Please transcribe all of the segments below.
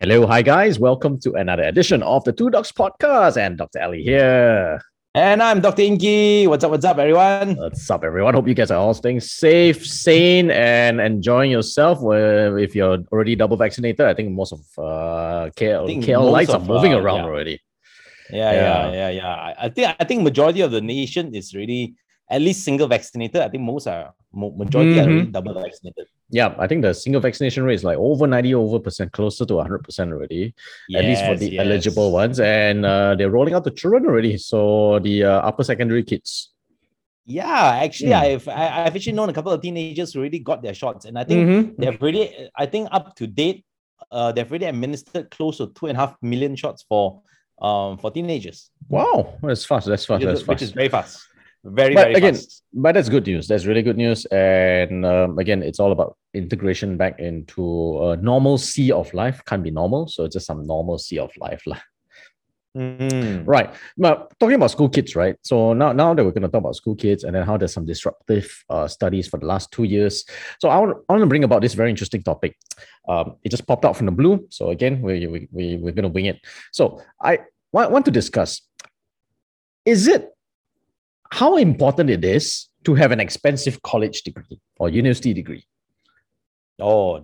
Hello, hi guys. Welcome to another edition of the 2Docs Podcast. And Dr. Ali here. And I'm Dr. Inky. What's up, everyone? What's up, everyone? Hope you guys are all staying safe, sane, and enjoying yourself. If you're already double vaccinated, I think most of KL lights are moving around already. Yeah. I think majority of the nation is really at least single vaccinated. I think majority are really double vaccinated. Yeah, I think the single vaccination rate is like over 90%, closer to 100% already, at least for the eligible ones. And they're rolling out to children already, so the upper secondary kids. Yeah, actually, I've actually known a couple of teenagers who already got their shots. And I think up to date, they've already administered close to 2.5 million shots for teenagers. Wow, that's fast. Which is very fast. Very fast. But that's good news. That's really good news. And again, it's all about integration back into a normalcy of life. Can't be normal, so it's just some normalcy of life. Right. Now, talking about school kids, right? So now that we're going to talk about school kids and then how there's some disruptive studies for the last 2 years. So I want to bring about this very interesting topic. It just popped out from the blue. So again, we're going to wing it. So I want to discuss, how important it is to have an expensive college degree or university degree. Oh,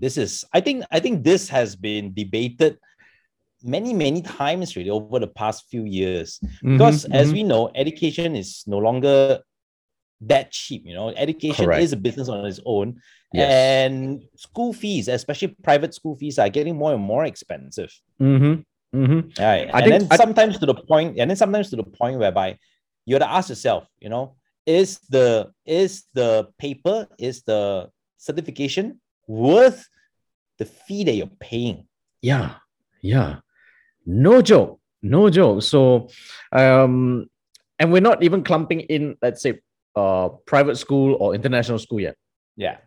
I think this has been debated many times really over the past few years. Because as we know, education is no longer that cheap. You know, education is a business on its own. Yes. And school fees, especially private school fees, are getting more and more expensive. Right. And then sometimes to the point whereby you have to ask yourself, you know, is the certification worth the fee that you're paying? Yeah. No joke. So, and we're not even clumping in, let's say, private school or international school yet. Yeah.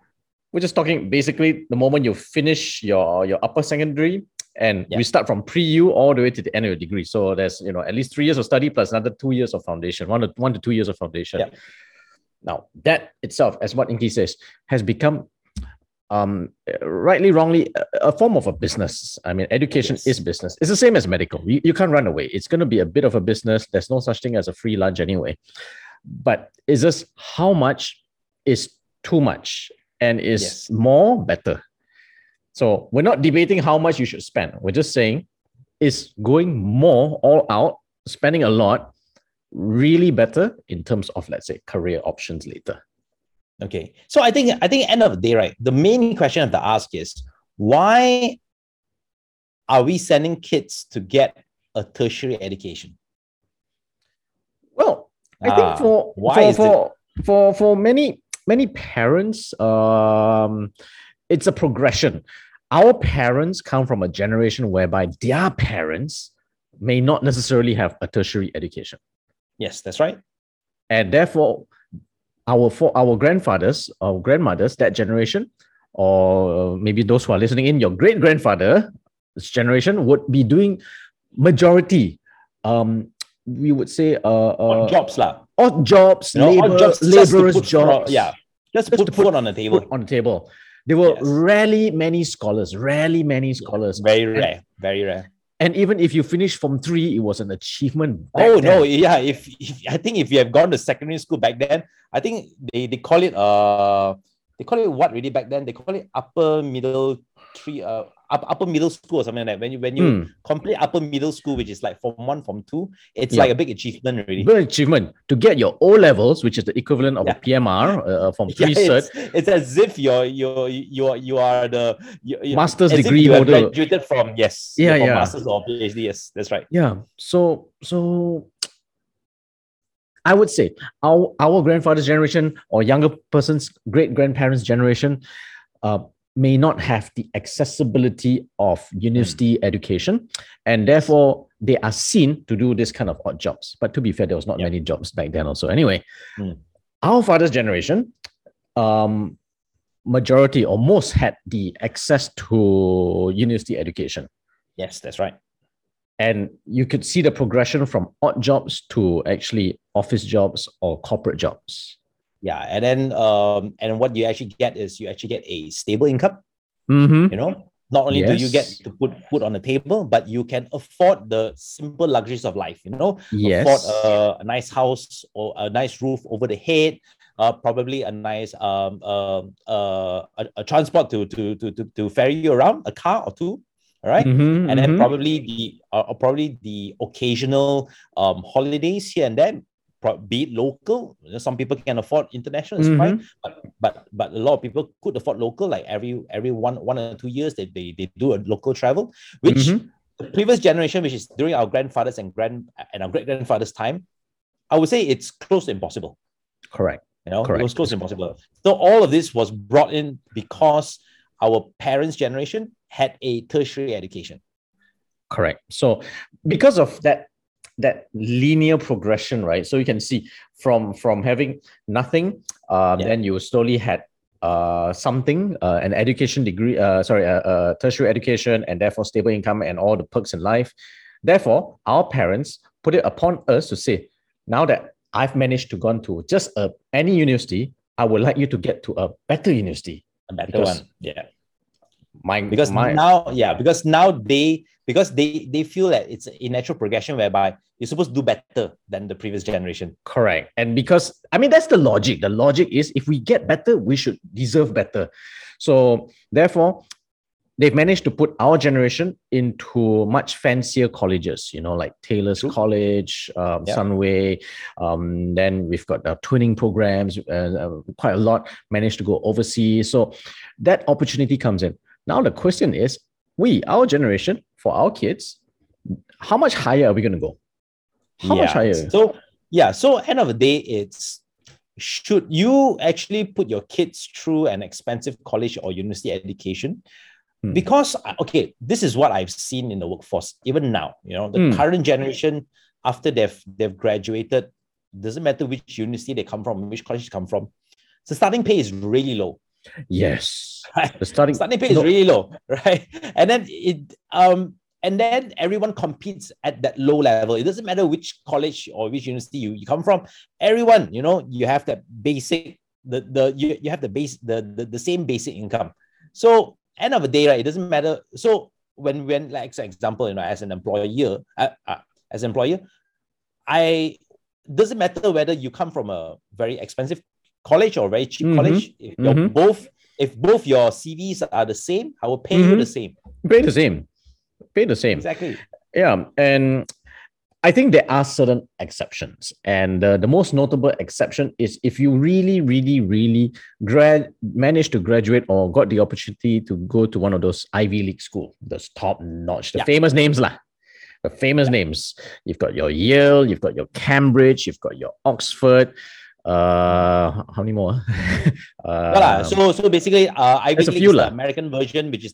We're just talking basically the moment you finish your upper secondary. And we start from pre-U all the way to the end of your degree. So there's, you know, at least 3 years of study plus another 2 years of foundation, 1 to 2 years of foundation. Yeah. Now, that itself, as what Inky says, has become, rightly, wrongly, a form of a business. I mean, education is business. It's the same as medical. You can't run away. It's going to be a bit of a business. There's no such thing as a free lunch anyway. But it's just how much is too much and is more better. So we're not debating how much you should spend. We're just saying, is going more all out, spending a lot, really better in terms of, let's say, career options later? Okay. So I think end of the day, right, the main question I have to ask is, why are we sending kids to get a tertiary education? Well, I think for many parents, it's a progression. Our parents come from a generation whereby their parents may not necessarily have a tertiary education. Yes, that's right. And therefore, our grandfathers or grandmothers, that generation, or maybe those who are listening in, your great-grandfather's generation would be doing majority, we would say... Odd jobs, laborers' jobs. Yeah, just to put food on the table. There were rarely many scholars. Very rare. And even if you finished Form 3, it was an achievement back then. No. Yeah. If you have gone to secondary school back then, I think they call it what really back then? They call it upper middle school or something like that. When you complete upper middle school, which is like Form 1, Form 2, it's like a big achievement really. Big achievement. To get your O-levels, which is the equivalent of a PMR, Form 3 cert. It's as if you are the master's degree holder. You graduated from, master's or PhD, yes, that's right. Yeah, so I would say our grandfather's generation or younger person's great-grandparents' generation may not have the accessibility of university education, and therefore they are seen to do this kind of odd jobs. But to be fair, there was not many jobs back then also. Anyway, our father's generation, majority or most had the access to university education. Yes, that's right. And you could see the progression from odd jobs to actually office jobs or corporate jobs. Yeah, and then what you actually get is a stable income. You know, Not only do you get to put food on the table, but you can afford the simple luxuries of life, you know, afford a nice house or a nice roof over the head, probably a nice a transport to ferry you around, a car or two. All right. Mm-hmm, and then probably the occasional holidays here and there, be it local. Some people can afford international, it's fine, but a lot of people could afford local, like every one or two years they do a local travel, which the previous generation, which is during our grandfathers and our great-grandfathers' time, I would say it's close to impossible. Correct. You know, it was close to impossible. So all of this was brought in because our parents' generation had a tertiary education. Correct. So because of that linear progression, right? So you can see from having nothing, then you slowly had something, an education degree, tertiary education, and therefore stable income and all the perks in life. Therefore, our parents put it upon us to say, now that I've managed to gone to just any university, I would like you to get to a better university. A better one, because now they feel that it's a natural progression whereby you're supposed to do better than the previous generation. Correct. And because, I mean, that's the logic. The logic is if we get better, we should deserve better. So therefore, they've managed to put our generation into much fancier colleges, you know, like Taylor's College, Sunway. Then we've got the twinning programs, quite a lot managed to go overseas. So that opportunity comes in. Now the question is, our generation, for our kids, how much higher are we going to go? How much higher? So end of the day, it's, should you actually put your kids through an expensive college or university education? Because, okay, this is what I've seen in the workforce, even now, you know, the current generation, after they've graduated, doesn't matter which university they come from, which college they come from, the starting pay is really low. Yes, right? The starting pay is really low, right? And then and then everyone competes at that low level. It doesn't matter which college or which university you come from. Everyone, you know, you have that basic, the same basic income. So end of the day, right? It doesn't matter. So when like for example, you know, as an employer, I doesn't matter whether you come from a very expensive college or very cheap college, if both your CVs are the same, I will pay you the same. Pay the same. Exactly. Yeah. And I think there are certain exceptions. And the most notable exception is if you really, really, really manage to graduate or got the opportunity to go to one of those Ivy League schools, those top notch, the famous names lah. The famous names. You've got your Yale, you've got your Cambridge, you've got your Oxford. How many more? So basically, Ivy League is the American version, which is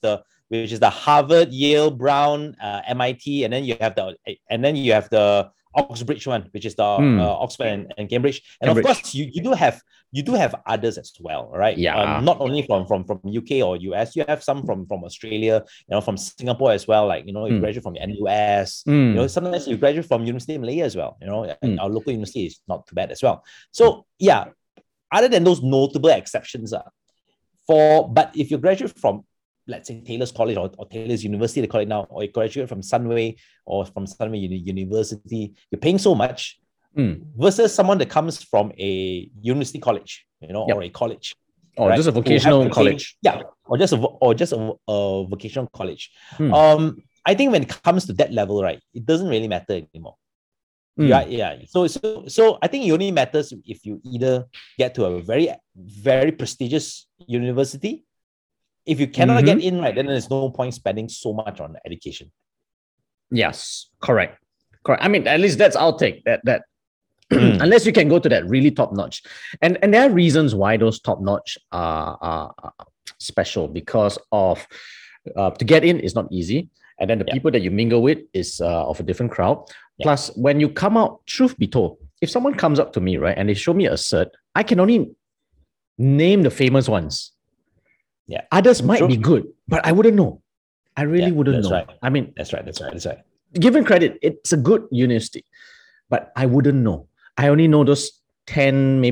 the Harvard, Yale, Brown, MIT, and then you have the Oxbridge one, which is the Oxford and Cambridge. And Cambridge. Of course, you do have others as well, right? Yeah. Not only from UK or US, you have some from Australia, you know, from Singapore as well. Like, you know, you graduate from the NUS, you know, sometimes you graduate from University of Malaya as well. You know, and our local university is not too bad as well. So yeah, other than those notable exceptions, but if you graduate from, let's say, Taylor's College or Taylor's University, they call it now, or you graduate from Sunway or from Sunway University, you're paying so much versus someone that comes from a university college, you know, or a college. Or just a vocational college. Or just a vocational college. I think when it comes to that level, right, it doesn't really matter anymore. So I think it only matters if you either get to a very, very prestigious university. If you cannot get in, right, then there's no point spending so much on education. Yes, correct. I mean, at least that's our take. That unless you can go to that really top notch, and there are reasons why those top notch are special because of to get in is not easy, and then the people that you mingle with is of a different crowd. Yeah. Plus, when you come out, truth be told, if someone comes up to me, right, and they show me a cert, I can only name the famous ones. Yeah, others might be good, but I wouldn't know. I really wouldn't know. Right. I mean, that's right. Given credit, it's a good university, but I wouldn't know. I only know those 10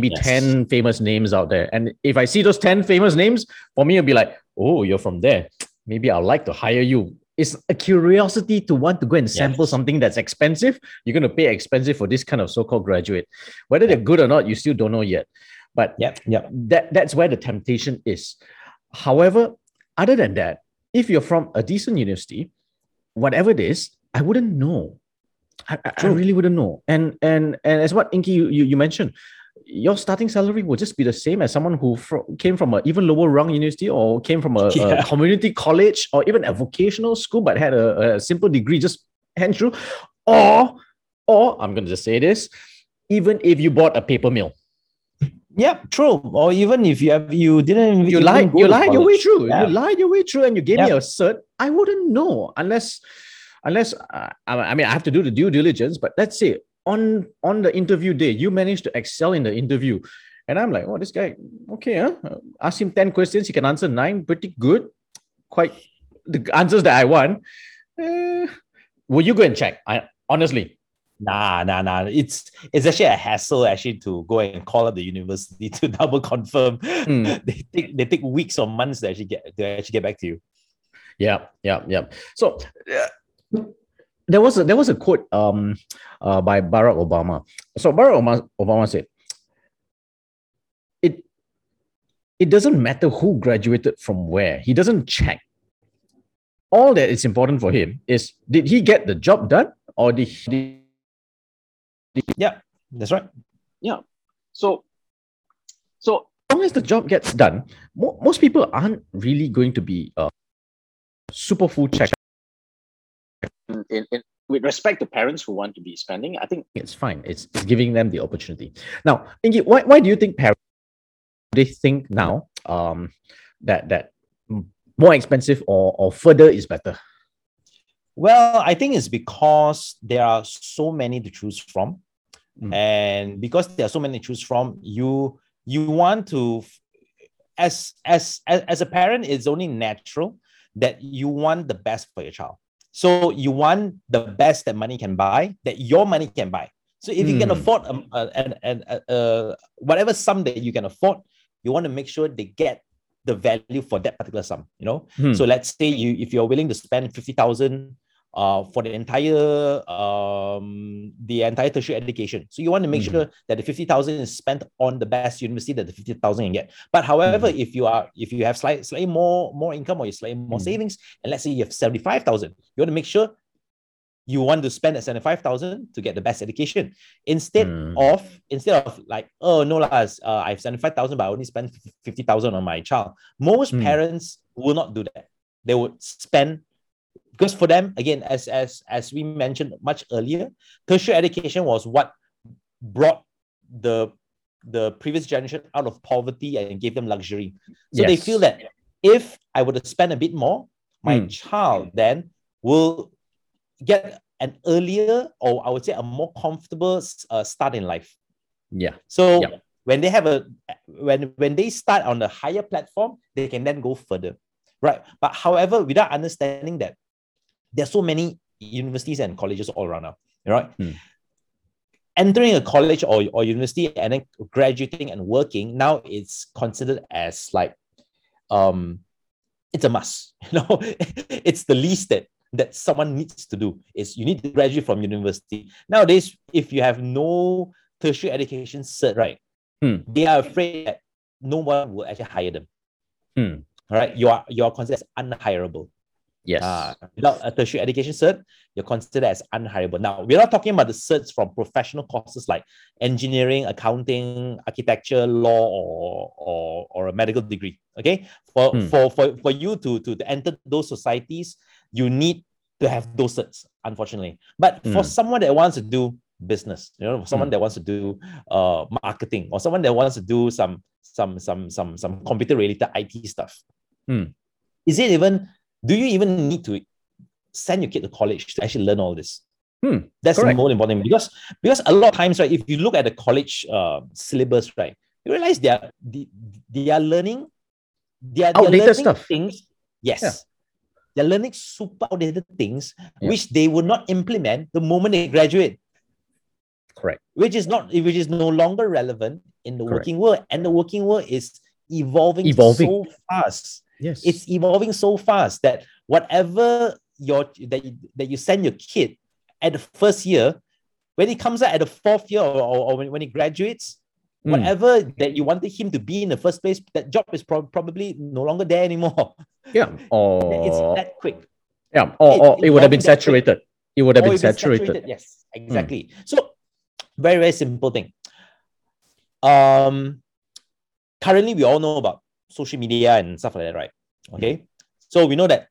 famous names out there. And if I see those 10 famous names, for me, it'll be like, oh, you're from there. maybe I'd like to hire you. It's a curiosity to want to go and sample something that's expensive. You're going to pay expensive for this kind of so-called graduate. Whether they're good or not, you still don't know yet. But that's where the temptation is. However, other than that, if you're from a decent university, whatever it is, I wouldn't know. I really wouldn't know. And as what, Inky, you mentioned, your starting salary will just be the same as someone who came from an even lower rung university or came from a community college or even a vocational school but had a simple degree just hand through. Or I'm going to just say this, even if you bought a paper mill. Yep, true. Or even if you lied your way through. Yeah. You lied your way through and you gave me a cert, I wouldn't know unless I mean, I have to do the due diligence, but let's say on the interview day, you managed to excel in the interview. And I'm like, oh, this guy, okay. Huh? Ask him 10 questions. He can answer 9. Pretty good. Quite the answers that I want. Will you go and check? Honestly. Nah. It's actually a hassle actually to go and call up the university to double confirm. Mm. They take weeks or months to actually get back to you. Yeah. So there was a quote by Barack Obama. So Barack Obama said, "It doesn't matter who graduated from where. He doesn't check. All that is important for him is did he get the job done or did he." Yeah, that's right. Yeah. So as long as the job gets done, most people aren't really going to be super full check. With respect to parents who want to be spending, I think it's fine. It's giving them the opportunity. Now, Ingy, why do you think parents, they think now that more expensive or further is better? Well, I think it's because there are so many to choose from. Mm. And because there are so many to choose from, you want to, as a parent, it's only natural that you want the best for your child. So you want the best that money can buy, that your money can buy. So if you can afford whatever sum that you can afford, you want to make sure they get the value for that particular sum, you know. So let's say if you're willing to spend 50,000 for the entire tertiary education. So you want to make sure that the 50,000 is spent on the best university that the 50,000 can get. But however, if you have slightly more income or you slightly more savings, and let's say you have 75,000, you want to make sure you want to spend at 75,000 to get the best education instead of like, oh no, I have 75,000, but I only spend 50,000 on my child. Most parents will not do that. They would spend, because for them, again, as we mentioned much earlier, tertiary education was what brought the previous generation out of poverty and gave them luxury. So they feel that if I were to spend a bit more, my child then will get an earlier, or I would say a more comfortable start in life. Yeah. So when they have when they start on a higher platform, they can then go further, right? But however, without understanding that there are so many universities and colleges all around now, right? Entering a college or university and then graduating and working, now it's considered as like, it's a must, you know? It's the least that someone needs to do is you need to graduate from university. Nowadays, if you have no tertiary education cert, right, they are afraid that no one will actually hire them. All right, you are considered as unhirable. Yes. Without a tertiary education cert, you're considered as unhirable. Now, we're not talking about the certs from professional courses like engineering, accounting, architecture, law, or a medical degree. Okay, for you to enter those societies, you need to have those certs, unfortunately. But for someone that wants to do business, you know, someone that wants to do marketing, or someone that wants to do some computer-related IT stuff, do you even need to send your kid to college to actually learn all this? That's correct. The more important, because a lot of times, right, if you look at the college syllabus, right, you realize they are learning things. Yes. Yeah. They're learning super outdated things which they would not implement the moment they graduate. Correct. Which is no longer relevant in the working world. And the working world is evolving so fast. Yes. It's evolving so fast that whatever that you send your kid at the first year, when it comes out at the fourth year or when he graduates, whatever that you wanted him to be in the first place, that job is probably no longer there anymore. Yeah. Or it's that quick. Yeah. Or it would have been saturated. It would have been saturated. Yes, exactly. So very, very simple thing. Currently, we all know about social media and stuff like that, right? Okay. So we know that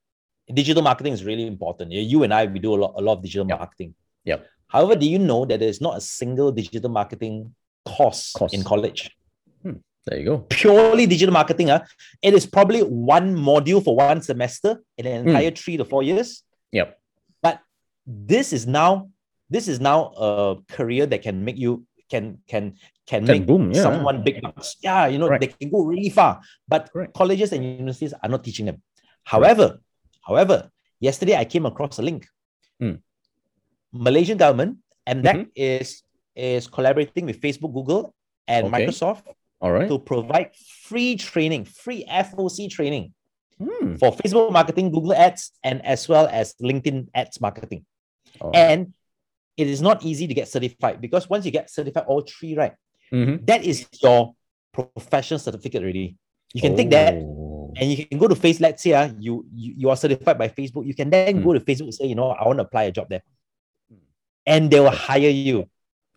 digital marketing is really important. You and I, we do a lot of digital marketing. Yeah. However, do you know that there's not a single digital marketing course in college? There you go. Purely digital marketing. It is probably one module for one semester in an entire 3 to 4 years. Yep. But this is now a career that can make you can make boom, someone big bucks. Yeah, you know, right. They can go really far. But colleges and universities are not teaching them. However, yesterday I came across a link. Malaysian government, and that is collaborating with Facebook, Google, and Microsoft to provide free training, free FOC training for Facebook marketing, Google ads, and as well as LinkedIn ads marketing. And it is not easy to get certified, because once you get certified all three, right, that is your professional certificate already. You can take that and you can go to Facebook. Let's say you are certified by Facebook. You can then go to Facebook and say, you know, I want to apply a job there. And they will hire you.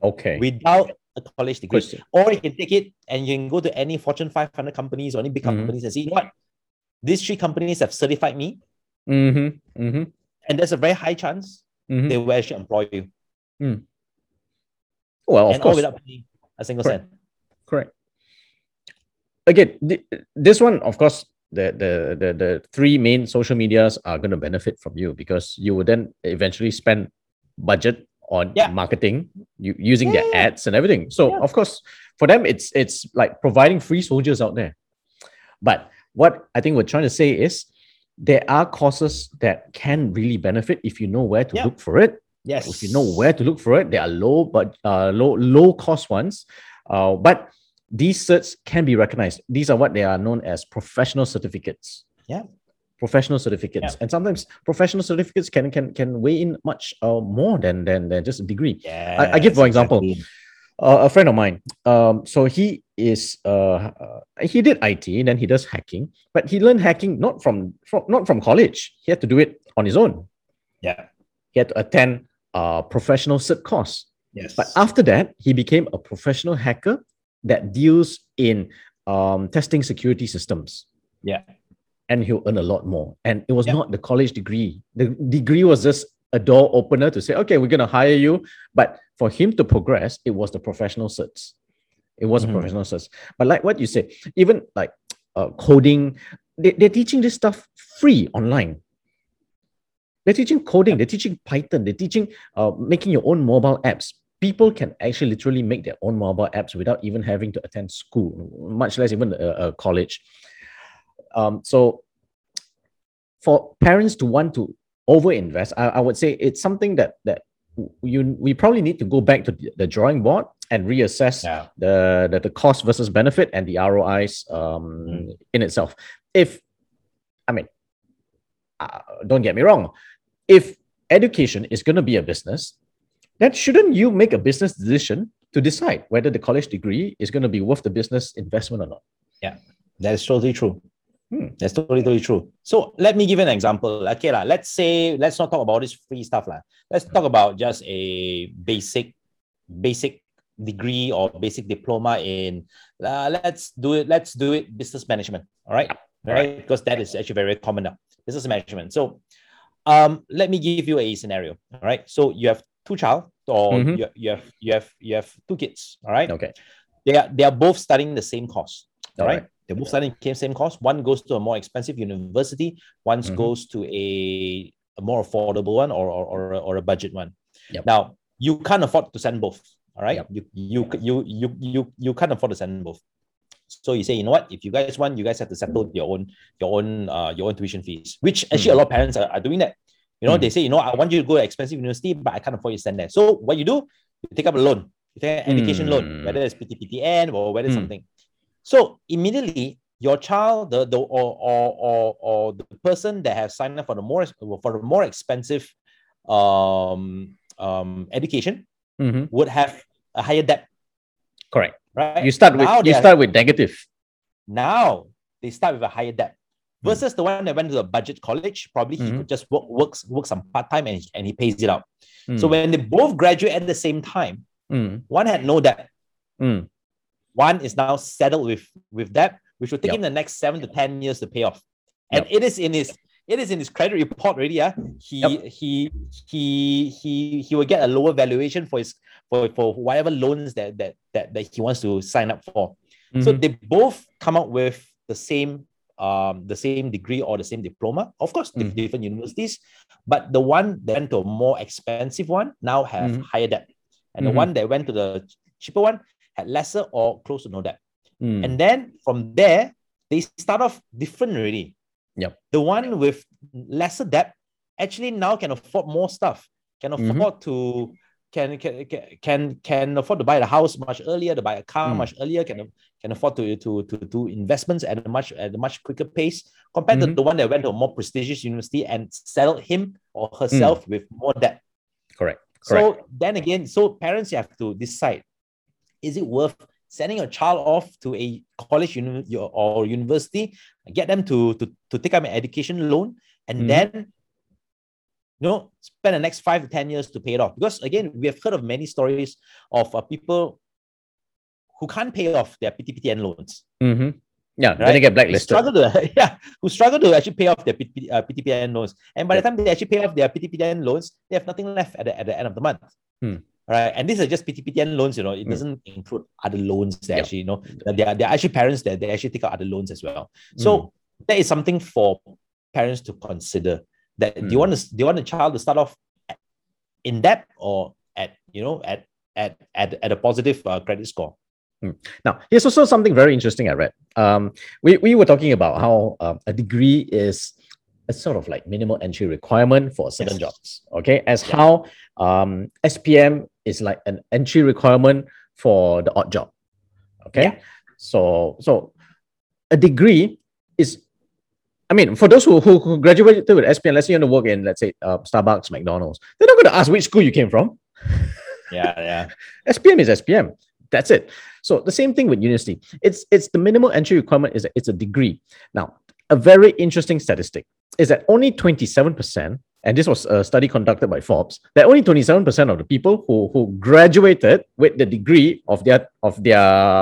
Okay. Without a college degree. Or you can take it and you can go to any Fortune 500 companies or any big companies and see, you know what? These three companies have certified me. And there's a very high chance they will actually employ you. Well, of course. All without paying a single cent. Correct. Again, this one, of course, the three main social medias are going to benefit from you, because you will then eventually spend budget on marketing, using their ads and everything. So of course, for them, it's like providing free soldiers out there. But what I think we're trying to say is there are courses that can really benefit if you know where to look for it. Yes. If you know where to look for it, there are low cost ones. But these certs can be recognized. These are what they are known as professional certificates. Yeah. Professional certificates, and sometimes professional certificates can weigh in much more than just a degree. Yes, I give, for example, a friend of mine. So he is he did IT, and then he does hacking, but he learned hacking not from college. He had to do it on his own. Yeah, he had to attend a professional cert course. Yes, but after that, he became a professional hacker that deals in testing security systems. Yeah. And he'll earn a lot more. And it was not the college degree. The degree was just a door opener to say, okay, we're going to hire you. But for him to progress, it was the professional certs. It was a professional certs. But like what you said, even like coding, they're teaching this stuff free online. They're teaching coding. They're teaching Python. They're teaching making your own mobile apps. People can actually literally make their own mobile apps without even having to attend school, much less even a college. So for parents to want to overinvest, I would say it's something that we probably need to go back to the drawing board and reassess the cost versus benefit and the ROIs in itself. Don't get me wrong. If education is going to be a business, then shouldn't you make a business decision to decide whether the college degree is going to be worth the business investment or not? Yeah, that's totally true. That's totally true. So let me give you an example. Okay, let's not talk about this free stuff. Let's talk about just a basic degree or basic diploma in, let's do it business management. All right. All right. Because that is actually very, very common now. Business management. So let me give you a scenario. All right. So you have two child or you have two kids. All right. Okay. They are both studying the same course. All right. They both studying the same course. One goes to a more expensive university. One goes to a more affordable one or a budget one. Yep. Now you can't afford to send both. All right, you can't afford to send both. So you say, you know what? If you guys want, you guys have to settle your own tuition fees. Which actually a lot of parents are doing that. You know, they say, you know, I want you to go to an expensive university, but I can't afford you to send there. So what you do? You take up a loan, you take an education loan, whether it's PTPTN or whether it's something. So immediately your child, or the person that has signed up for the more expensive education, mm-hmm, would have a higher debt. Correct. Right. You start with negative. Now they start with a higher debt versus the one that went to a budget college. Probably he could just work some part time and he pays it out. Mm. So when they both graduate at the same time, one had no debt. Mm. One is now settled with debt, which will take him the next 7 to 10 years to pay off. And it is in his credit report already. Yeah, he will get a lower valuation for whatever loans that he wants to sign up for. Mm-hmm. So they both come out with the same degree or the same diploma. Of course, different universities, but the one that went to a more expensive one now have higher debt, and the one that went to the cheaper one had lesser or close to no debt. Mm. And then from there, they start off different already. Yep. The one with lesser debt actually now can afford more stuff, can afford to buy the house much earlier, to buy a car much earlier, can afford to do investments at a much quicker pace compared to the one that went to a more prestigious university and settled him or herself with more debt. Correct. So then again, parents have to decide, is it worth sending your child off to a college or university, get them to take up an education loan, and then spend the next 5 to 10 years to pay it off? Because again, we have heard of many stories of people who can't pay off their PTPTN loans. Mm-hmm. Yeah, right? Then they get blacklisted. Who struggle to actually pay off their PTPTN loans, and by the time they actually pay off their PTPTN loans, they have nothing left at the end of the month. Mm. Right, and these are just PTPTN loans. It doesn't include other loans that actually, there are actually parents that they actually take out other loans as well. So that is something for parents to consider. That do you want a child to start off in debt or at a positive credit score? Now, here's also something very interesting I read. We were talking about how a degree is a sort of like minimal entry requirement for certain jobs. Okay, how SPM is like an entry requirement for the odd job. Okay, so a degree is, for those who graduated with SPM, let's say you want to work in, let's say, Starbucks, McDonald's, they're not going to ask which school you came from. SPM is SPM. That's it. So the same thing with university. It's the minimal entry requirement is that it's a degree. Now, a very interesting statistic is that only 27%, and this was a study conducted by Forbes, that only 27% of the people who graduated with the degree of their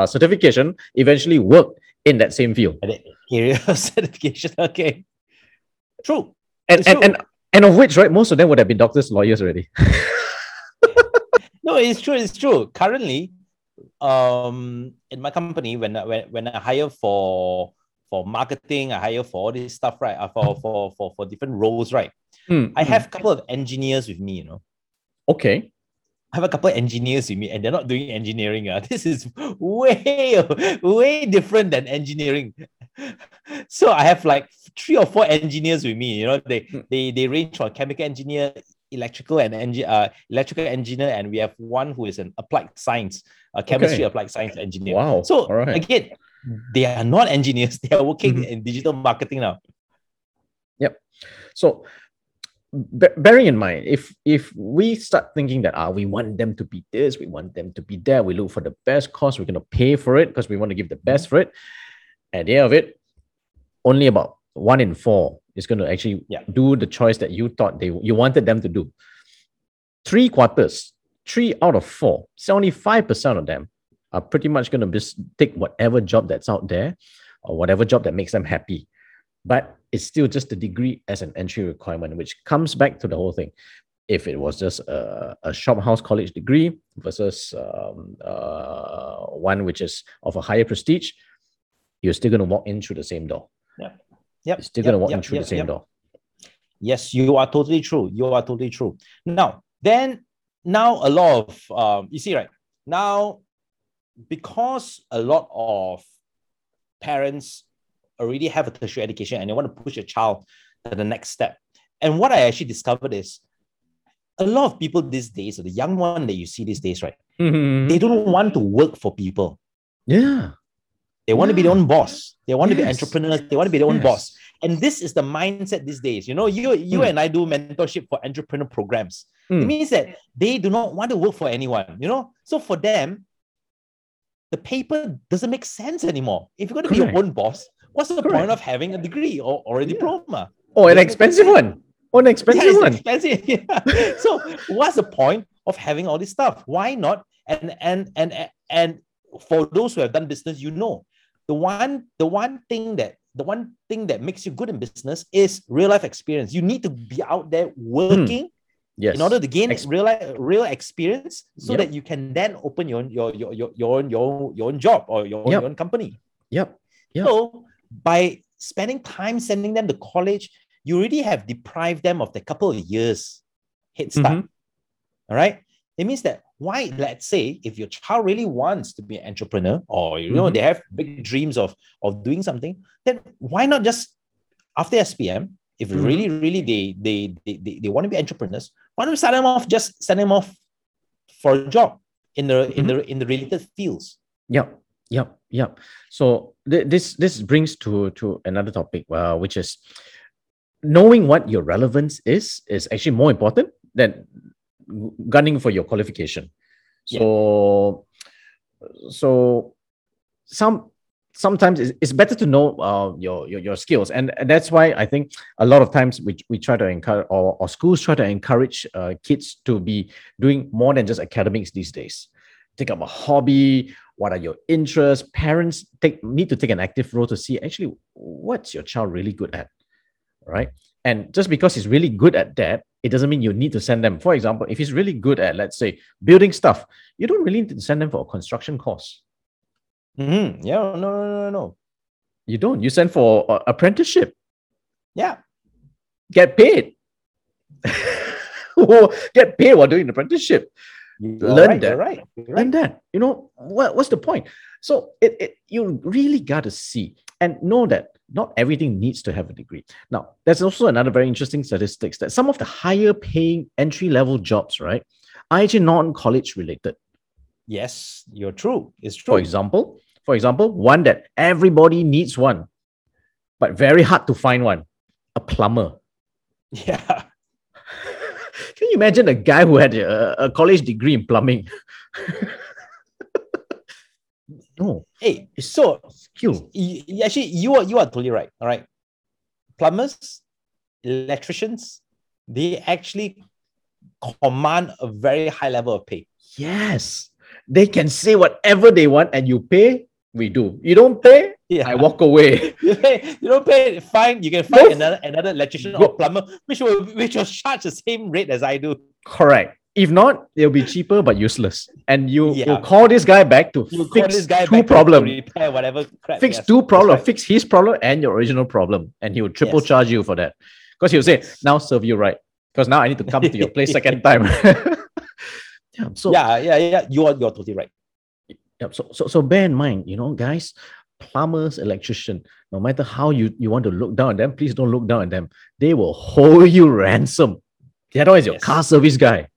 certification eventually worked in that same field. Certification, okay. True. And of which, right, most of them would have been doctors, lawyers already. No, it's true. Currently, in my company, when I hire for marketing, I hire for all this stuff, right? For different roles, right? I have a couple of engineers with me, Okay. I have a couple of engineers with me, and they're not doing engineering. This is way different than engineering. So I have like 3 or 4 engineers with me. They range from chemical engineer, electrical engineer, and we have one who is an applied science, chemistry applied science engineer. Wow. So again, they are not engineers. They are working in digital marketing now. Yep. So, bearing in mind, if we start thinking that we want them to be this, we want them to be there, we look for the best course, we're going to pay for it because we want to give the best for it, at the end of it, only about 1 in 4 is going to actually do the choice that you thought you wanted them to do. 3 out of 4, 75% of them are pretty much going to just take whatever job that's out there or whatever job that makes them happy. But it's still just a degree as an entry requirement, which comes back to the whole thing. If it was just a shophouse college degree versus one which is of a higher prestige, you're still going to walk in through the same door. You're still going to walk in through the same door. Yes, you are totally true. Now a lot of, you see, right? Now, because a lot of parents already have a tertiary education and they want to push your child to the next step. And what I actually discovered is a lot of people these days, or the young one that you see these days, right? They don't want to work for people. Yeah. They want to be their own boss. They want to be entrepreneurs. They want to be their own boss. And this is the mindset these days. You know, you and I do mentorship for entrepreneur programs. It means that they do not want to work for anyone, you know? So for them, the paper doesn't make sense anymore. If you're going to be your own boss, what's the point of having a degree or a diploma? Or an expensive one. Or an expensive one. Expensive. Yeah. So what's the point of having all this stuff? Why not? And for those who have done business, you know, the one thing that makes you good in business is real life experience. You need to be out there working in order to gain real experience, so that you can then open your own job or your own company. Yep. So by spending time sending them to college, you already have deprived them of the couple of years head start. All right. It means that why, let's say, if your child really wants to be an entrepreneur, or you know they have big dreams of doing something, then why not just after SPM, if really they want to be entrepreneurs, why don't we start them off? Just send them off for a job in the related fields. Yep. So this brings to another topic, which is knowing what your relevance is actually more important than gunning for your qualification. So sometimes it's better to know your skills, and that's why I think a lot of times we try to encourage, or schools try to encourage kids to be doing more than just academics these days. Take up a hobby. What are your interests? Parents need to take an active role to see actually what's your child really good at, right? And just because he's really good at that, it doesn't mean you need to send them. For example, if he's really good at, let's say, building stuff, you don't really need to send them for a construction course. No. You don't. You send for apprenticeship. Yeah. Get paid. Get paid while doing an apprenticeship. Learn that. You know, what's the point? So you really got to see and know that not everything needs to have a degree. Now, there's also another very interesting statistics that some of the higher paying entry-level jobs, right, are actually non-college related. Yes, you're true. It's true. For example, one that everybody needs one, but very hard to find one, a plumber. Yeah. Can you imagine a guy who had a college degree in plumbing? No. Hey, so actually, you are totally right. All right, plumbers, electricians, they actually command a very high level of pay. Yes, they can say whatever they want, and you pay, we do. You don't pay, I walk away. You don't pay, fine. You can find another electrician or plumber which will charge the same rate as I do. Correct. If not, it'll be cheaper but useless, and you'll call this guy back to fix his problem and your original problem, and he will triple charge you for that, because he'll say, "Now serve you right, because now I need to come to your place second time." You're totally right. Yep. So bear in mind, you know, guys, plumbers, electrician, no matter how you want to look down on them, please don't look down on them. They will hold you ransom. The other one is your car service guy.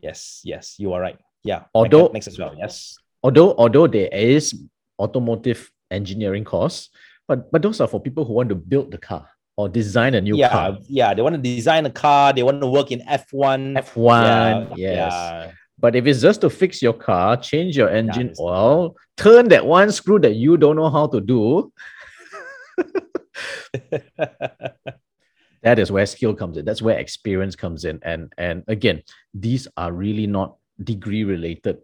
Yes, you are right. Yeah, mechanics as well. Yes, although there is automotive engineering course, but those are for people who want to build the car or design a new car. Yeah, they want to design a car. They want to work in F1. But if it's just to fix your car, change your engine oil, turn that one screw that you don't know how to do. That is where skill comes in. That's where experience comes in. And again, these are really not degree related,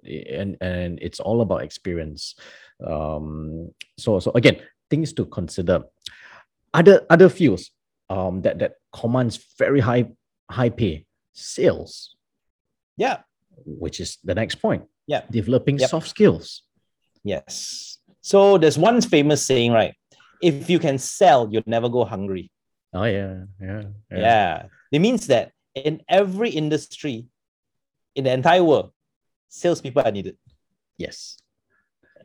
and it's all about experience. So again, things to consider. Other fields that commands very high pay, sales. Yeah. Which is the next point. Yeah. Developing soft skills. Yes. So there's one famous saying, right? If you can sell, you'll never go hungry. Oh, yeah. Yeah. It means that in every industry, in the entire world, salespeople are needed. Yes.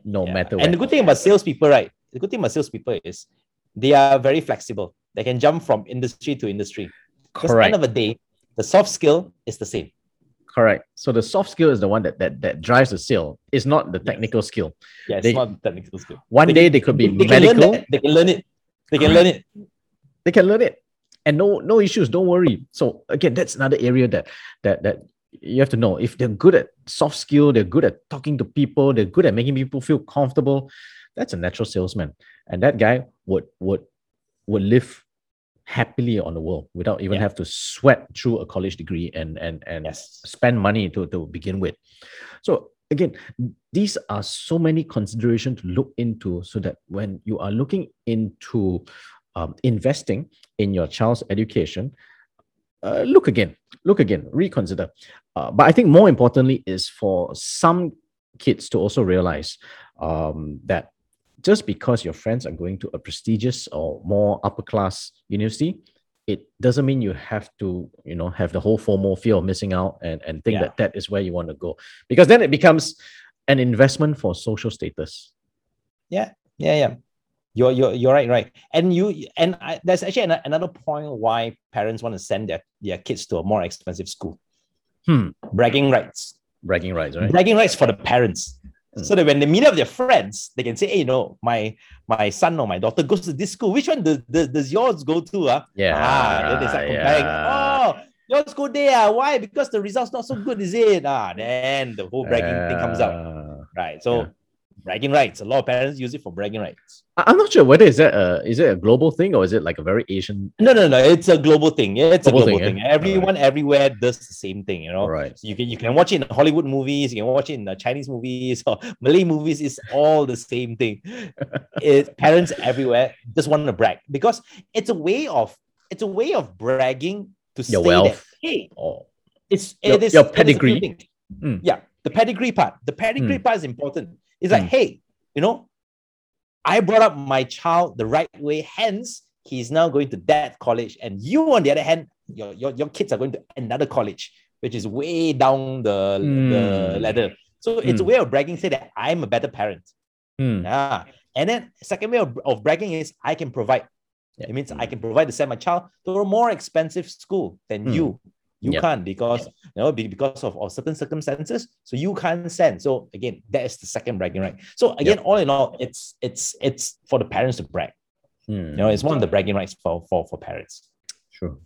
No matter what. And the good thing about salespeople, right? The good thing about salespeople is they are very flexible. They can jump from industry to industry. Correct. Because at the end of the day, the soft skill is the same. Correct. So the soft skill is the one that drives the sale. It's not the technical skill. Yeah, it's not the technical skill. One day they could be medical. They can learn it. And no issues. Don't worry. So again, that's another area that you have to know. If they're good at soft skill, they're good at talking to people, they're good at making people feel comfortable, that's a natural salesman. And that guy would live happily on the world without even have to sweat through a college degree and spend money to begin with. So again, these are so many considerations to look into so that when you are looking into investing in your child's education, look again, reconsider. But I think more importantly is for some kids to also realize that just because your friends are going to a prestigious or more upper class university, it doesn't mean you have to, have the whole FOMO, fear of missing out, and think that is where you want to go. Because then it becomes an investment for social status. Yeah. You're right. And there's actually another point why parents want to send their kids to a more expensive school. Bragging rights, right? Bragging rights for the parents. So that when they meet up with their friends, they can say, hey, my son or my daughter goes to this school. Which one does yours go to? Then they start comparing. Oh, yours go there. Why? Because the result's not so good, is it? Then the whole bragging thing comes out. Right. So bragging rights. A lot of parents use it for bragging rights. I'm not sure whether is it a global thing or is it like a very Asian... No. It's a global thing. It's a global thing. Yeah? Everyone everywhere does the same thing, Right. So you can watch it in Hollywood movies. You can watch it in Chinese movies or Malay movies. It's all the same thing. Parents everywhere just want to brag because it's a way of bragging to your wealth. That, hey, it is your pedigree. The pedigree part. The pedigree part is important. It's like, hey, I brought up my child the right way, hence he's now going to that college. And you, on the other hand, your kids are going to another college, which is way down the ladder. So it's a way of bragging, say that I'm a better parent. And then second way of bragging is I can provide. Yeah. It means I can provide to send my child to a more expensive school than you. You can't because because of certain circumstances. So you can't send. So again, that is the second bragging right. So again, all in all, it's for the parents to brag. It's one of the bragging rights for parents. True.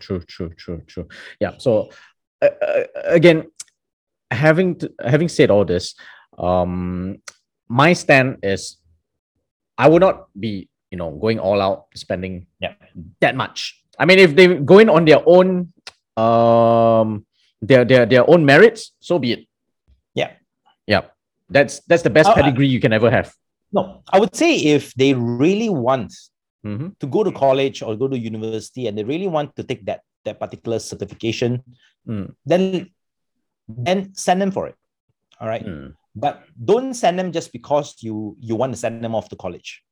Yeah. So again, having said all this, my stand is, I would not be going all out spending that much. I mean, if they go in on their own. Their own merits, so be it. Yeah. That's the best pedigree you can ever have. No, I would say if they really want to go to college or go to university, and they really want to take that particular certification, then send them for it. All right, but don't send them just because you want to send them off to college.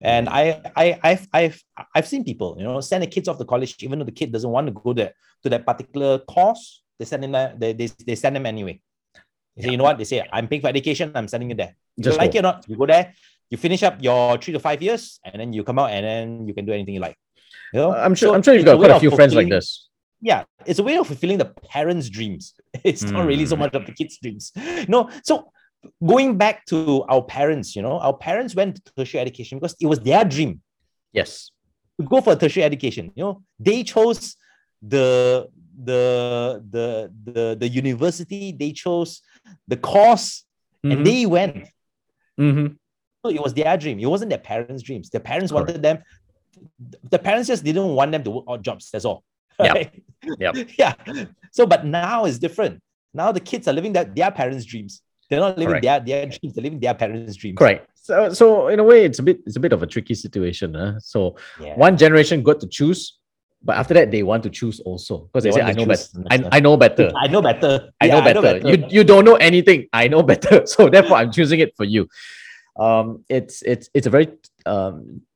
And I've seen people, send the kids off to college even though the kid doesn't want to go there to that particular course. They send him there. They send them anyway. They say, you know what? They say, I'm paying for education. I'm sending you there. Just you like it or not? You go there. You finish up your 3 to 5 years, and then you come out, and then you can do anything you like. I'm sure you've got quite a few friends like this. Yeah, it's a way of fulfilling the parents' dreams. It's not really so much of the kids' dreams. So. Going back to our parents, our parents went to tertiary education because it was their dream. Yes. To go for tertiary education. They chose the university, they chose the course, and they went. So it was their dream. It wasn't their parents' dreams. Their parents wanted them. The parents just didn't want them to work odd jobs. That's all. Right? Yeah. So, but now it's different. Now the kids are living their parents' dreams. They're not living their dreams. They're living their parents' dreams. Correct. So in a way, it's a bit of a tricky situation. So one generation got to choose, but after that, they want to choose also because they say, "I know better." You don't know anything. I know better. So therefore, I'm choosing it for you. It's a very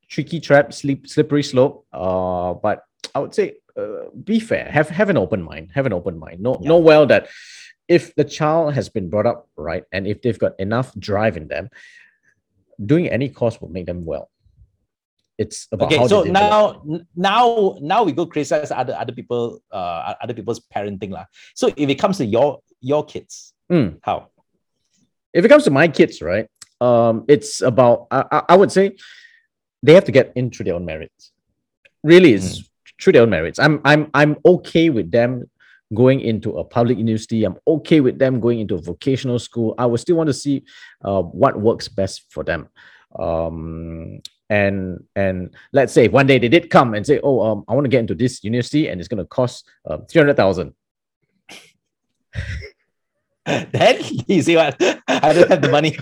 tricky trap, slippery slope. But I would say, be fair. Have an open mind. Know well that. If the child has been brought up right, and if they've got enough drive in them, doing any course will make them well. It's about okay. How so now we go criticize other people's parenting lah. So if it comes to your kids, how? If it comes to my kids, right? It's about I would say they have to get in through their own merits. Really, it's through their own merits. I'm okay with them going into a public university. I'm okay with them going into a vocational school. I would still want to see what works best for them. And let's say one day they did come and say, I want to get into this university and it's going to cost 300,000. Then you see what? I don't have the money.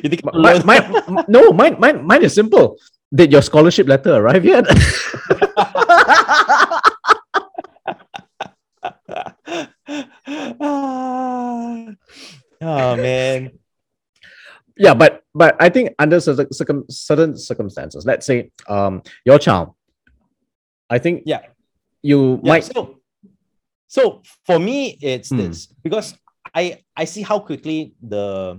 You think mine is simple. Did your scholarship letter arrive yet? Oh man. Yeah, but I think under certain circumstances, let's say your child, I think might. So for me, it's this, because I see how quickly the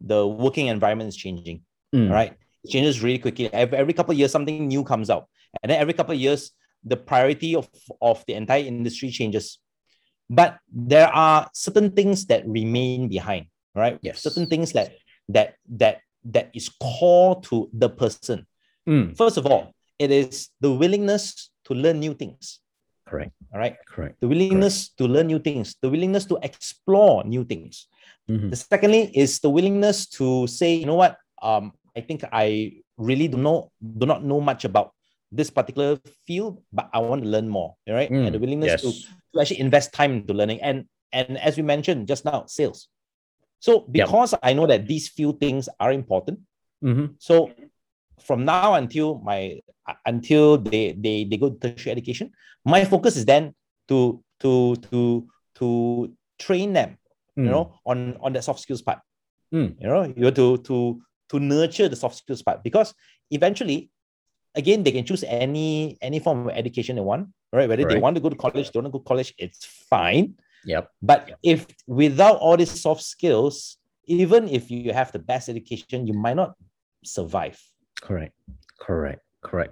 working environment is changing. Right, it changes really quickly. Every couple of years, something new comes out, and then every couple of years, the priority of the entire industry changes. But there are certain things that remain behind. Right? Yes. Certain things that is core to the person. First of all, it is the willingness to learn new things. Correct. All right. Correct. The willingness to learn new things, the willingness to explore new things. The secondly is the willingness to say, you know what, I think I really do not know much about this particular field, but I want to learn more. All right. And the willingness to actually invest time into learning. And as we mentioned just now, sales. So because I know that these few things are important, so from now until they go to tertiary education, my focus is then to train them, you know, on the soft skills part. You know, you have to nurture the soft skills part, because eventually, again, they can choose any form of education they want, right? Whether they want to go to college, don't want to go to college, it's fine. Yep. But if without all these soft skills, even if you have the best education, you might not survive. Correct.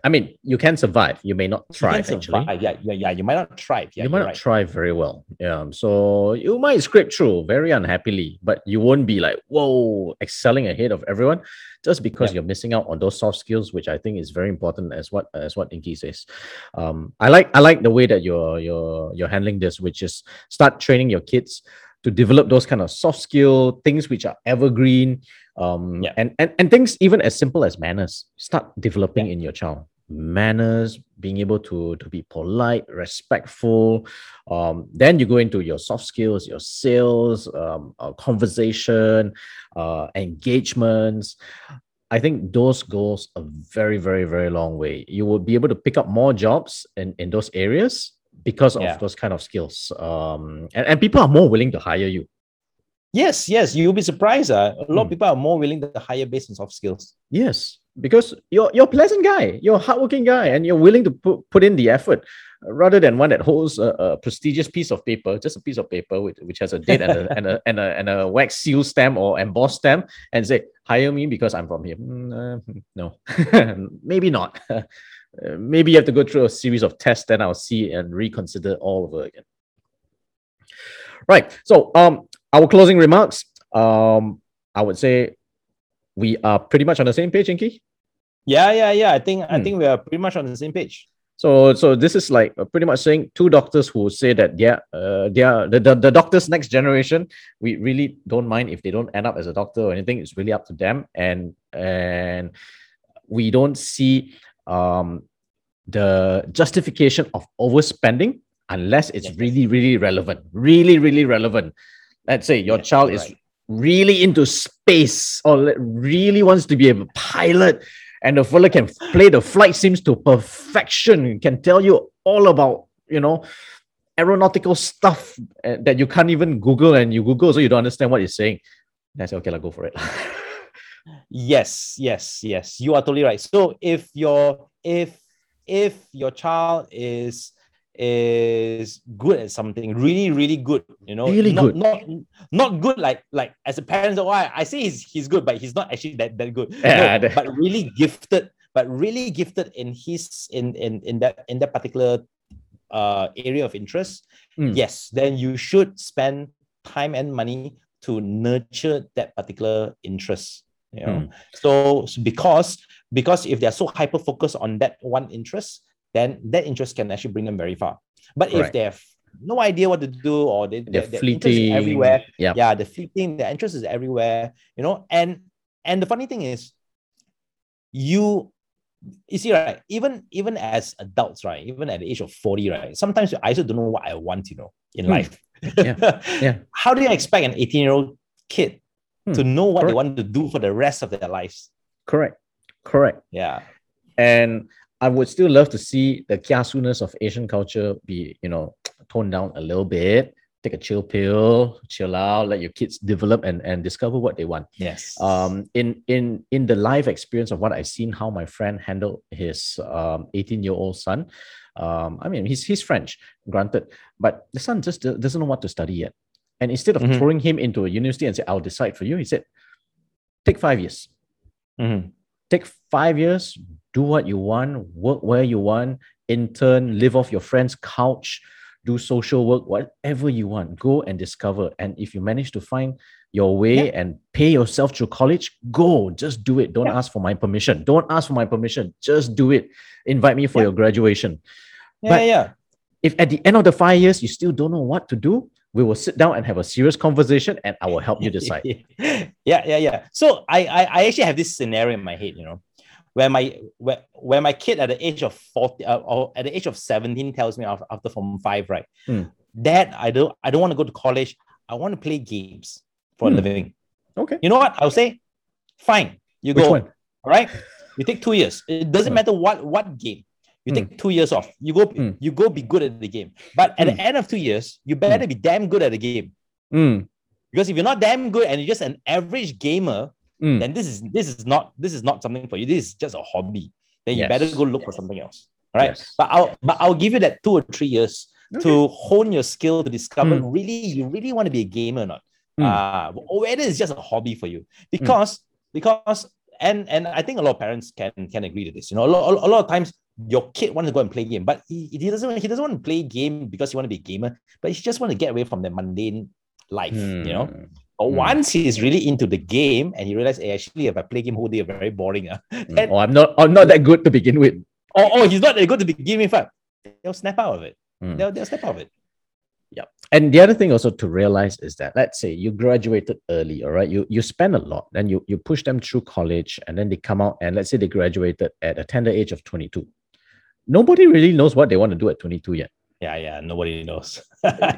I mean, you can survive. You may not thrive, actually. Yeah. You might not thrive. Yeah, you might not thrive very well. Yeah. So you might scrape through very unhappily, but you won't be like, whoa, excelling ahead of everyone, just because you're missing out on those soft skills, which I think is very important, as what Inky says. I like the way that you're handling this, which is start training your kids to develop those kind of soft skill things, which are evergreen, and things even as simple as manners. Start developing in your child manners, being able to be polite, respectful. Then you go into your soft skills, your sales, conversation, engagements. I think those goes a very, very, very long way. You will be able to pick up more jobs in those areas because of those kind of skills. And people are more willing to hire you. Yes. You'll be surprised. A lot of people are more willing to hire based on soft skills. Yes, because you're a pleasant guy, you're a hardworking guy, and you're willing to put in the effort, rather than one that holds a prestigious piece of paper, just a piece of paper which has a date and a wax seal stamp or embossed stamp, and say, hire me because I'm from here. No, maybe not. Maybe you have to go through a series of tests, then I'll see and reconsider all over again. Right. So our closing remarks, I would say we are pretty much on the same page, Inky. Yeah. I think we are pretty much on the same page. So this is like pretty much saying two doctors who say that the doctors next generation, we really don't mind if they don't end up as a doctor or anything. It's really up to them, and we don't see the justification of overspending unless it's really relevant. Let's say your child is really into space or really wants to be a pilot, and the fella can play the flight sims to perfection, can tell you all about, you know, aeronautical stuff that you can't even Google, and you Google so you don't understand what he's saying. That's okay, go for it. Yes. You are totally right. So if your child is is good at something, really good, you know, really not, good. Not good like as a parent. Oh, I say he's good, but he's not actually that good. Yeah, no, but really gifted in his in that particular area of interest. Mm. Yes, then you should spend time and money to nurture that particular interest. You know, so because if they're so hyper focused on that one interest, then that interest can actually bring them very far. But if they have no idea what to do, or they're fleeting everywhere, they're fleeting. Their interest is everywhere, you know. And the funny thing is, you see, right? Even as adults, right? Even at the age of 40, right? Sometimes I also don't know what I want, you know, in life. Yeah. How do you expect an 18-year-old kid to know what they want to do for the rest of their lives? Correct. Yeah, and I would still love to see the kiasuness of Asian culture be, you know, toned down a little bit. Take a chill pill, chill out, let your kids develop and discover what they want. Yes. In the live experience of what I've seen, how my friend handled his 18-year-old son. I mean, he's French, granted, but the son just doesn't know what to study yet. And instead of throwing him into a university and say, I'll decide for you, he said, take 5 years. Mm-hmm. Take 5 years, do what you want, work where you want, intern, live off your friend's couch, do social work, whatever you want. Go and discover. And if you manage to find your way and pay yourself through college, go. Just do it. Don't ask for my permission. Don't ask for my permission. Just do it. Invite me for your graduation. But if at the end of the 5 years, you still don't know what to do, we will sit down and have a serious conversation and I will help you decide. So I actually have this scenario in my head, you know, where my kid at the age of 40 or at the age of 17 tells me after Form 5, right? Dad, I don't want to go to college. I want to play games for a living. Okay. You know what? I'll say, fine. You go. Which one? All right. You take 2 years. It doesn't matter what game. You take 2 years off. You go be good at the game. But at the end of 2 years, you better be damn good at the game. Because if you're not damn good and you're just an average gamer, then this is not something for you. This is just a hobby. Then you better go look for something else. All right. Yes. But I'll give you that 2 or 3 years to hone your skill to discover you really want to be a gamer or not. Or whether it's just a hobby for you. Because I think a lot of parents can agree to this. You know, a lot of times your kid wants to go and play game, but he doesn't want to play game because he want to be a gamer, but he just want to get away from the mundane life, you know. But once he's really into the game and he realizes, hey, actually, if I play game whole day, very boring. I'm not that good to begin with. Or he's not that good to begin with. They'll snap out of it. They'll snap out of it. Yeah. And the other thing also to realize is that, let's say you graduated early, all right? You spend a lot, then you push them through college, and then they come out and let's say they graduated at a tender age of 22. Nobody really knows what they want to do at 22 yet. Yeah. Nobody knows.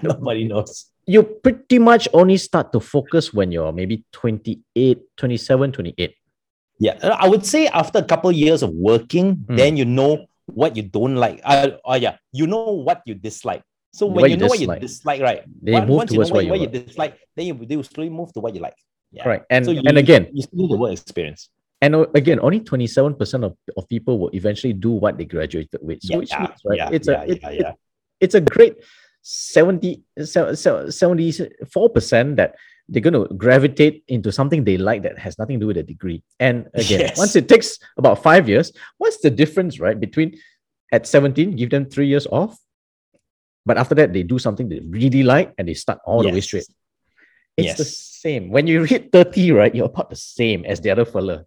Nobody knows. You pretty much only start to focus when you're maybe 28, 27, 28. Yeah, I would say after a couple of years of working, then you know what you don't like. You know what you dislike. So when you know what you dislike, right? They will slowly move to what you like. Yeah. Right. And so you still need the work experience. And again, only 27% of people will eventually do what they graduated with. So it's a great 74% that they're going to gravitate into something they like that has nothing to do with a degree. And again, once it takes about 5 years, what's the difference, right? Between at 17, give them 3 years off, but after that, they do something they really like and they start all the way straight. It's the same. When you hit 30, right, you're about the same as the other fella.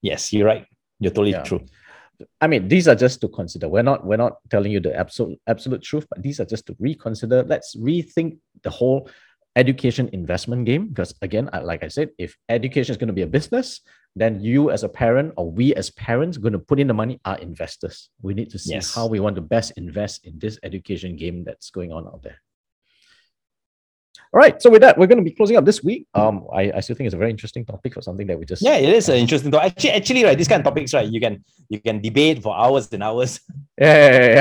Yes, you're right. You're totally true. I mean, these are just to consider. We're not telling you the absolute truth, but these are just to reconsider. Let's rethink the whole education investment game. Because again, like I said, if education is going to be a business, then you as a parent or we as parents going to put in the money are investors. We need to see how we want to best invest in this education game that's going on out there. All right. So with that, we're going to be closing up this week. I still think it's a very interesting topic for something that we just it is an interesting topic. Actually, right, these kind of topics, right, you can debate for hours and hours. All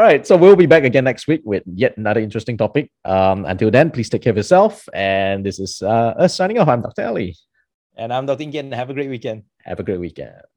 right. So we'll be back again next week with yet another interesting topic. Until then, please take care of yourself. And this is us signing off. I'm Dr. Ali. And I'm Dr. Ingian. Have a great weekend.